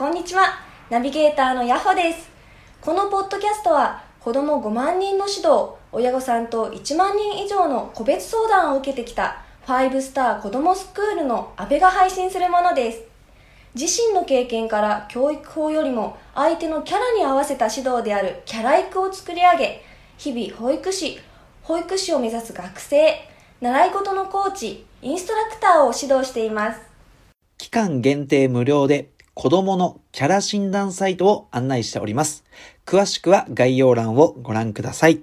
こんにちは。ナビゲーターのヤホです。このポッドキャストは子ども5万人の指導、親御さんと1万人以上の個別相談を受けてきた5スター子どもスクールの阿部が配信するものです。自身の経験から教育法よりも相手のキャラに合わせた指導であるキャラ育を作り上げ、日々保育士を目指す学生、習い事のコーチ、インストラクターを指導しています。期間限定無料で子どものキャラ診断サイトを案内しております。詳しくは概要欄をご覧ください。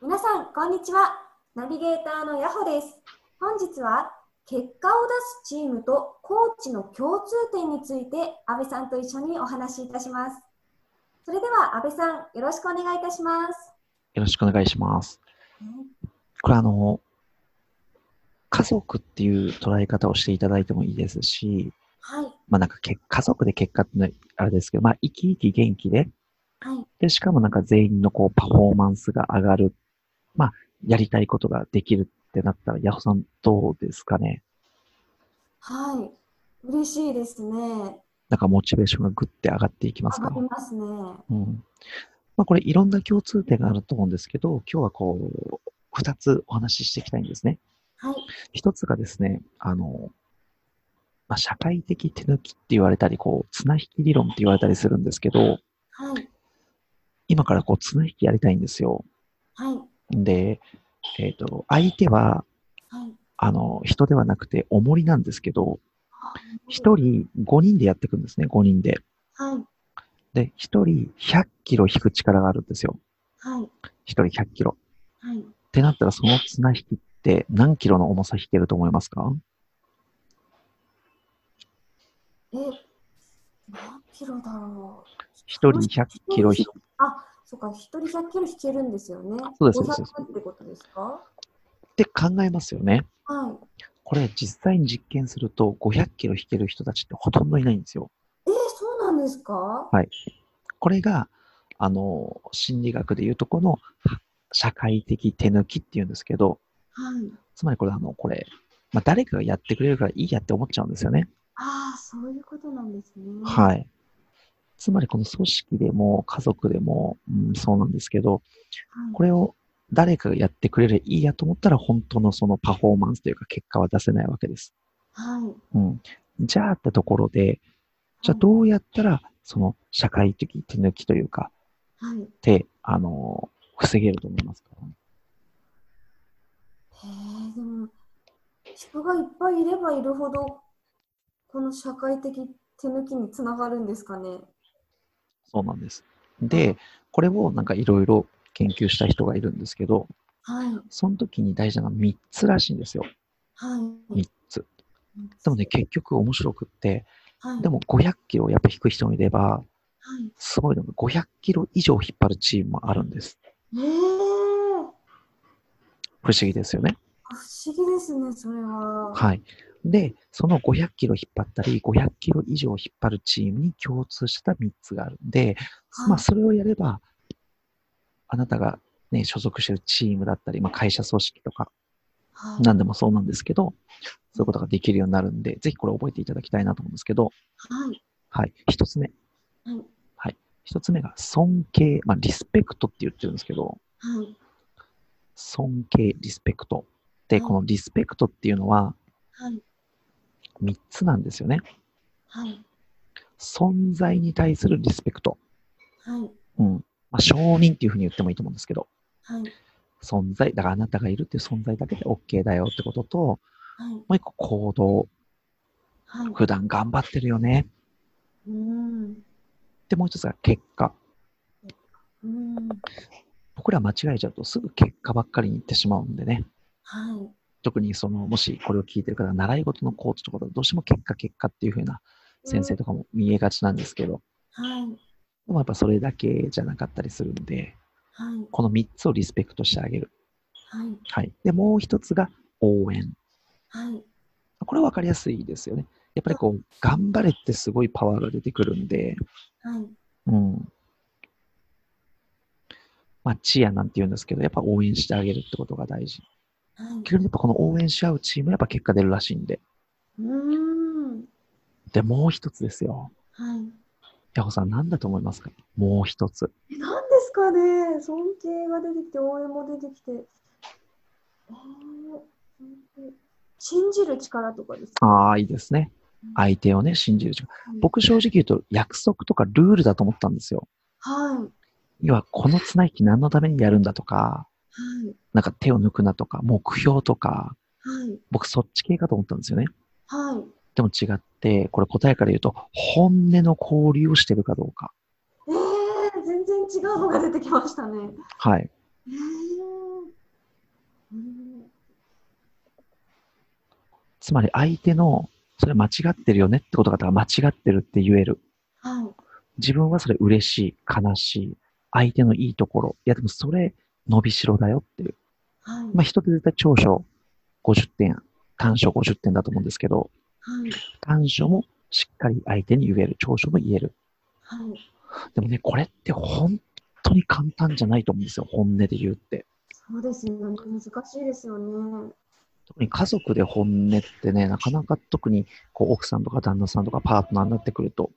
皆さんこんにちは。ナビゲーターのヤホです。本日は結果を出すチームとコーチの共通点について阿部さんと一緒にお話しいたします。それでは阿部さん、よろしくお願いいたします。よろしくお願いします。これ家族っていう捉え方をしていただいてもいいですし、はい、家族で結果ってのあれですけど、生き生き元気で、はい、でしかも全員のパフォーマンスが上がる、やりたいことができるってなったら、ヤホさんどうですかね。はい、嬉しいですね。モチベーションがぐって上がっていきますか。上がりますね。うん。これいろんな共通点があると思うんですけど、今日は2つお話ししていきたいんですね。はい。1つがですね、社会的手抜きって言われたり、綱引き理論って言われたりするんですけど、はい。今から綱引きやりたいんですよ。はい。で、相手は、はい、人ではなくて重りなんですけど、1人5人でやっていくんですね、5人で。はい。で、1人100キロ引く力があるんですよ。はい。1人100キロ。はい。ってなったら、その綱引きって何キロの重さ引けると思いますか？何キロだろう。1人100キロ引く。そうか、1人100キロ引けるんですよね。そうです、そうです。500ってことですか？って考えますよね。はい。これ実際に実験すると、500キロ引ける人たちってほとんどいないんですよ。そうなんですか？はい。これが、心理学でいうとこの社会的手抜きっていうんですけど、はい。つまりこれ、誰かがやってくれるからいいやって思っちゃうんですよね。そういうことなんですね。はい。つまりこの組織でも家族でも、そうなんですけど、はい、これを誰かがやってくれればいいやと思ったら本当のそのパフォーマンスというか結果は出せないわけです。はい。うん。じゃあってところで、じゃあどうやったらその社会的手抜きというか、はい。って、防げると思いますか？でも、人がいっぱいいればいるほど、この社会的手抜きにつながるんですかね。そうなんです。で、これをいろいろ研究した人がいるんですけど、はい、その時に大事なのが3つらしいんですよ。はい、3つ。でもね、結局面白くって、はい、でも500キロやっぱ引く人もいれば、はい、すごいのが500キロ以上引っ張るチームもあるんです。不思議ですよね。不思議ですね、それは。はい。で、その500キロ引っ張ったり、500キロ以上引っ張るチームに共通した3つがあるんで、それをやれば、あなたが、ね、所属しているチームだったり、会社組織とか、何でもそうなんですけど、そういうことができるようになるんで、ぜひこれ覚えていただきたいなと思うんですけど、はい。はい。1つ目。はい。1つ目が尊敬、リスペクトって言ってるんですけど、はい、尊敬、リスペクト。で、このリスペクトっていうのは、はい。3つなんですよね。はい。存在に対するリスペクト。はい。うん。承認っていうふうに言ってもいいと思うんですけど。はい。存在、だからあなたがいるっていう存在だけで OK だよってことと、はい、もう一個行動。はい。普段頑張ってるよね。で、もう一つが結果。僕ら間違えちゃうとすぐ結果ばっかりに行ってしまうんでね。はい。特にもしこれを聞いてる方、習い事のコーチとかだとどうしても結果っていう風な先生とかも見えがちなんですけど、はい、でもやっぱそれだけじゃなかったりするんで、はい、この3つをリスペクトしてあげる。はいはい、でもう1つが応援。はい、これは分かりやすいですよね。やっぱり頑張れってすごいパワーが出てくるんで、はいうんチアなんて言うんですけど、やっぱ応援してあげるってことが大事。逆にやっぱこの応援し合うチームはやっぱ結果出るらしいんで。で、もう一つですよ。はい、ヤホさん、何だと思いますか？もう一つ。何ですかね。尊敬が出てきて、応援も出てきて。信じる力とかですか？ああ、いいですね。相手をね、信じる力。僕、正直言うと、約束とかルールだと思ったんですよ。はい。要は、この綱引き何のためにやるんだとか、はい、なんか手を抜くなとか、目標とか、はい、僕、そっち系かと思ったんですよね。はい。でも違って、これ答えから言うと、本音の交流をしてるかどうか。全然違うのが出てきましたね。はい。つまり相手の、それ間違ってるよねってことが、間違ってるって言える。はい。自分はそれ嬉しい、悲しい、相手のいいところ。いやでもそれ、伸びしろだよっていう。はい。まあ人って絶対長所50点、短所50点だと思うんですけど、はい、短所もしっかり相手に言える、長所も言える、はい、でもね、これって本当に簡単じゃないと思うんですよ、本音で言うって。そうですよね、難しいですよね。特に家族で本音ってね、なかなか、特にこう奥さんとか旦那さんとかパートナーになってくると、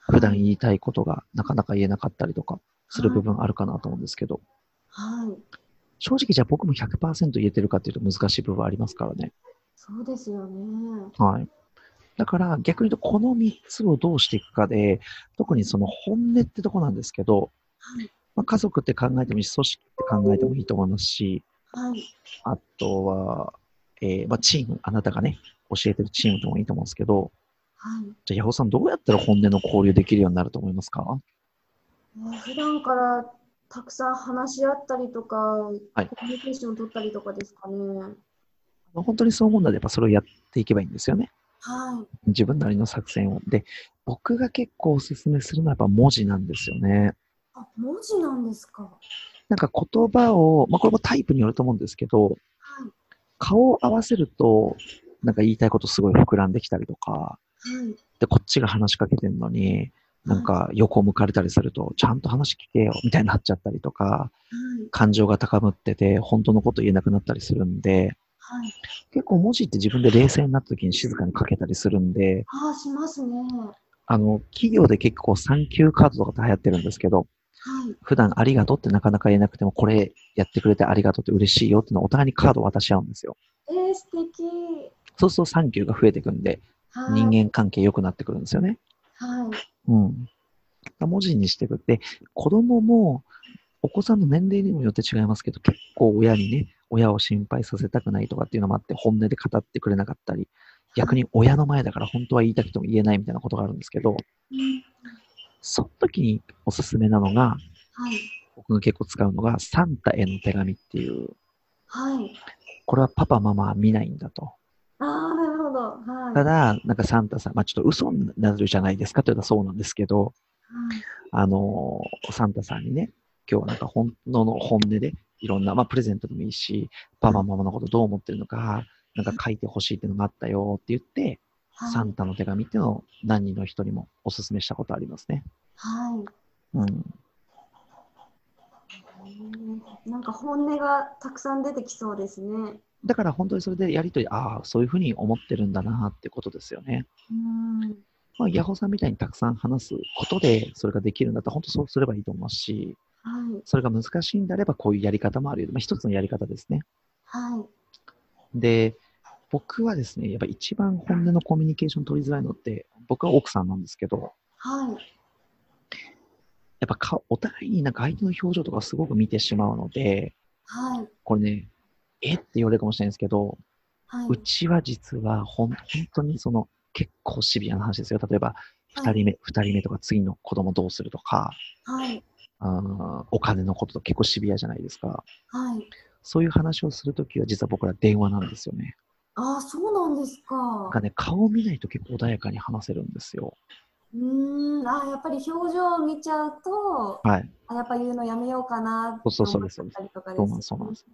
普段言いたいことがなかなか言えなかったりとかする部分あるかなと思うんですけど、はいはい、正直じゃあ僕も 100% 言えてるかっていうと難しい部分はありますからね。そうですよね。はい。だから逆に言うと、この3つをどうしていくかで、特にその本音ってとこなんですけど、はい、まあ、家族って考えてもいいし、組織って考えてもいいと思いますし、はい、あとは、まあ、チーム、あなたがね、教えてるチームでもいいと思うんですけど、はい、じゃあ、ヤホーさん、どうやったら本音の交流できるようになると思いますか？普段からたくさん話し合ったりとか、はい、コミュニケーション取ったりとかですかね。本当にそう思うので、やっぱそれをやっていけばいいんですよね。はい、自分なりの作戦を。で、僕が結構おすすめするのはやっぱ文字なんですよね。あ、文字なんですか。なんか言葉を、まあ、これもタイプによると思うんですけど、はい、顔を合わせると、なんか言いたいことすごい膨らんできたりとか、はい、で、こっちが話しかけてるのに、なんか横を向かれたりすると、はい、ちゃんと話聞けよみたいになっちゃったりとか、はい、感情が高ぶってて、本当のこと言えなくなったりするんで、はい、結構文字って自分で冷静になった時に静かに書けたりするんで、あ、しますね。企業で結構サンキューカードとかって流行ってるんですけど、はい、普段ありがとうってなかなか言えなくても、これやってくれてありがとうって嬉しいよってのをお互いにカードを渡し合うんですよ。素敵。そうするとサンキューが増えていくんで、はい、人間関係良くなってくるんですよね。はい。うん。文字にしてくって、子供もお子さんの年齢にもよって違いますけど、結構親にね、親を心配させたくないとかっていうのもあって、本音で語ってくれなかったり、逆に親の前だから本当は言いたくても言えないみたいなことがあるんですけど、その時におすすめなのが、はい、僕が結構使うのがサンタへの手紙っていう、はい、これはパパママは見ないんだと。あ、なるほど。はい、ただなんかサンタさん、まあ、ちょっと嘘になるじゃないですかというのはそうなんですけど、はい、サンタさんにね、今日はなんか本当の本音でいろんな、まあ、プレゼントでもいいし、パパママのことどう思ってるのか、なんか書いてほしいっていうのがあったよって言って、はい、サンタの手紙っていうのを何人の人にもおすすめしたことありますね。はい。うん。なんか本音がたくさん出てきそうですね。だから本当にそれでやりとり、ああ、そういうふうに思ってるんだなってことですよね。まあ、ヤホーさんみたいにたくさん話すことでそれができるんだったら、本当そうすればいいと思いますし、はい、それが難しいんであればこういうやり方もあるよ。まあ、一つのやり方ですね。はい。で、僕はですね、やっぱ一番本音のコミュニケーション取りづらいのって、僕は奥さんなんですけど、はい。やっぱお互いになんか相手の表情とかすごく見てしまうので、はい。これね、えって言われるかもしれないですけど、はい、うちは実は本当にその、結構シビアな話ですよ。例えば、2人目とか次の子供どうするとか、はい、お金のことと結構シビアじゃないですか。はい、そういう話をするときは実は僕ら電話なんですよね。ああ、そうなんですか。なんかね、顔見ないと結構穏やかに話せるんですよ。あ、やっぱり表情を見ちゃうと、はい、あ、やっぱ言うのやめようかなって思ったりとかですね。そうなんです。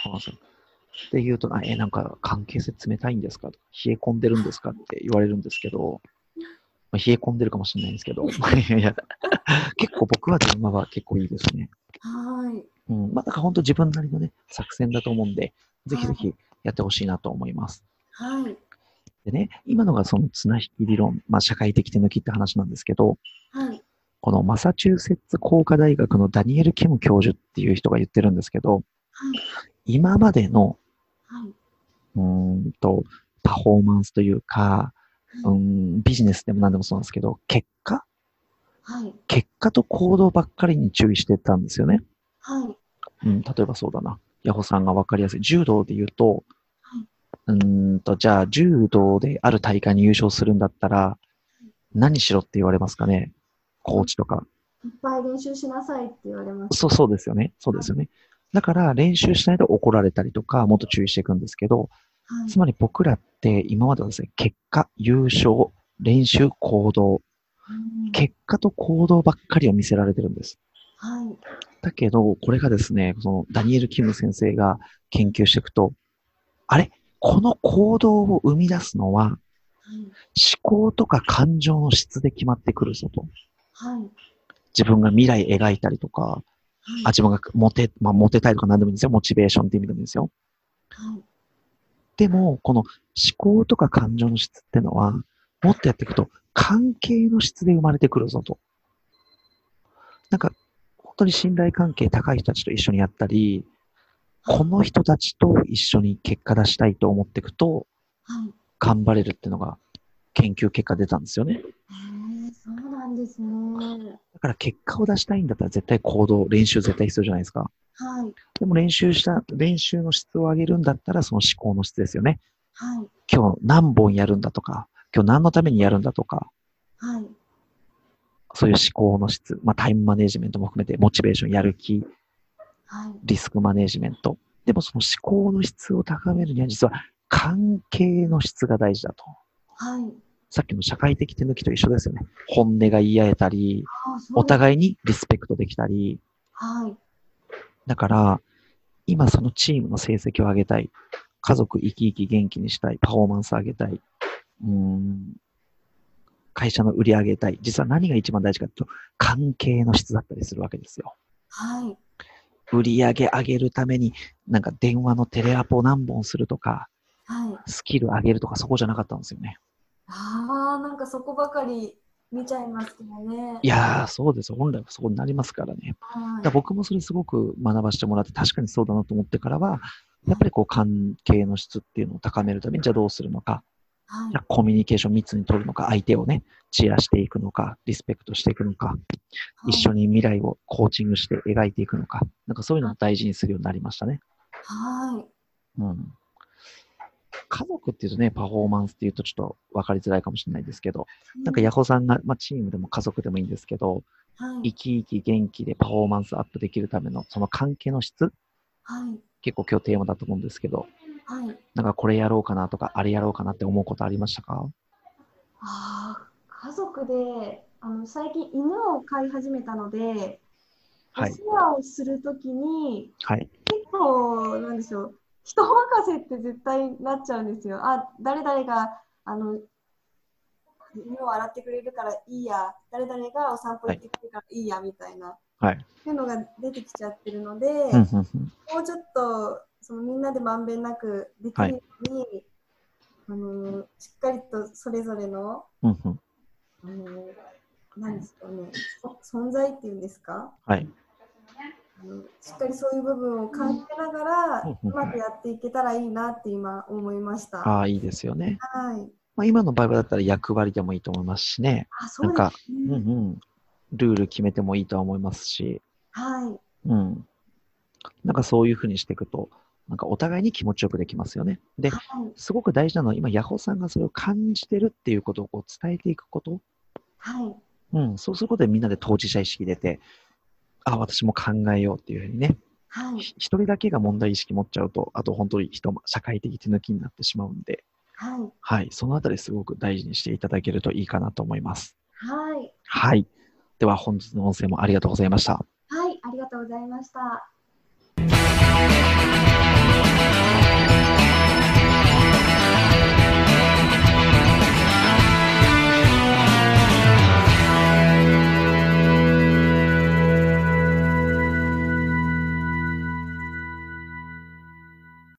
って言うと、なんか関係性冷たいんですかとか、冷え込んでるんですかって言われるんですけど、まあ、冷え込んでるかもしれないんですけど、結構僕は電話は結構いいですね。はい。まあ、だから本当自分なりのね、作戦だと思うんで、ぜひぜひやってほしいなと思います。はい。でね、今のがその綱引き理論、まあ、社会的手抜きって話なんですけど、はい。このマサチューセッツ工科大学のダニエル・キム教授っていう人が言ってるんですけど、はい、今までの、はい、パフォーマンスというか、はい、ビジネスでも何でもそうなんですけど、結果と行動ばっかりに注意してたんですよね。はい、例えばそうだな。ヤホさんが分かりやすい。柔道で言うと、はい、じゃあ柔道である大会に優勝するんだったら、何しろって言われますかね。コーチとか。いっぱい練習しなさいって言われます。そうですよね。そうですよね。はい、だから練習しないと怒られたりとか、もっと注意していくんですけど、はい、つまり僕らって今まではですね、結果、優勝、練習、行動。結果と行動ばっかりを見せられてるんです。はい、だけど、これがですね、そのダニエル・キム先生が研究していくと、あれ？この行動を生み出すのは、はい、思考とか感情の質で決まってくるぞと。はい、自分が未来描いたりとか、はい、自分がモテたいとか何でもいいんですよ。モチベーションって意味なんですよ。はい、でも、この思考とか感情の質ってのは、もっとやっていくと、関係の質で生まれてくるぞと。なんか、本当に信頼関係高い人たちと一緒にやったり、この人たちと一緒に結果出したいと思っていくと、はい、頑張れるっていうのが研究結果出たんですよね。そうなんですね。だから結果を出したいんだったら絶対行動、練習絶対必要じゃないですか。はい。でも練習の質を上げるんだったらその思考の質ですよね。はい。今日何本やるんだとか、今日何のためにやるんだとか、はい、そういう思考の質、タイムマネジメントも含めて、モチベーション、やる気、はい、リスクマネジメント。でもその思考の質を高めるには、実は関係の質が大事だと。はい、さっきの社会的手抜きと一緒ですよね。本音が言い合えたり、お互いにリスペクトできたり。はい、だから、今そのチームの成績を上げたい。家族生き生き元気にしたい。パフォーマンス上げたい。会社の売り上げたい。実は何が一番大事かというと、関係の質だったりするわけですよ。はい。売り上げ上げるために、なんか電話のテレアポ何本するとか、はい、スキル上げるとか、そこじゃなかったんですよね。なんかそこばかり見ちゃいますけどね。いやー、そうです。本来はそこになりますからね。はい、だから僕もそれすごく学ばせてもらって、確かにそうだなと思ってからは、やっぱりこう関係の質っていうのを高めるために、じゃあどうするのか。じゃあコミュニケーション密に取るのか、相手をね、チェアしていくのか、リスペクトしていくのか、一緒に未来をコーチングして描いていくのか、なんかそういうのを大事にするようになりましたね。はい。家族っていうとね、パフォーマンスっていうとちょっと分かりづらいかもしれないですけど、なんかヤホさんが、チームでも家族でもいいんですけど、生き生き元気でパフォーマンスアップできるためのその関係の質、結構今日テーマだと思うんですけど、なんかこれやろうかなとかあれやろうかなって思うことありましたか？家族で最近犬を飼い始めたので、お世話をするときに、結構なんでしょう、人任せって絶対なっちゃうんですよ。誰々が犬を洗ってくれるからいいや、誰々がお散歩行ってくれるからいいやみたいな、っていうのが出てきちゃってるので、もうちょっとみんなでまんべんなくできるように、しっかりとそれぞれの、何ですかね、存在っていうんですか、しっかりそういう部分を感じながら、うまくやっていけたらいいなって今思いました。いいですよね。今の場合だったら役割でもいいと思いますしね。なんか、ルール決めてもいいとは思いますし、なんかそういうふうにしていくと、なんかお互いに気持ちよくできますよね。で、すごく大事なのは、今、ヤホさんがそれを感じてるっていうことをこう伝えていくこと。そうすることでみんなで当事者意識出て、私も考えようっていうふうにね。一人だけが問題意識持っちゃうと、あと本当に社会的手抜きになってしまうんで、そのあたりすごく大事にしていただけるといいかなと思います。では、本日の音声もありがとうございました。ありがとうございました。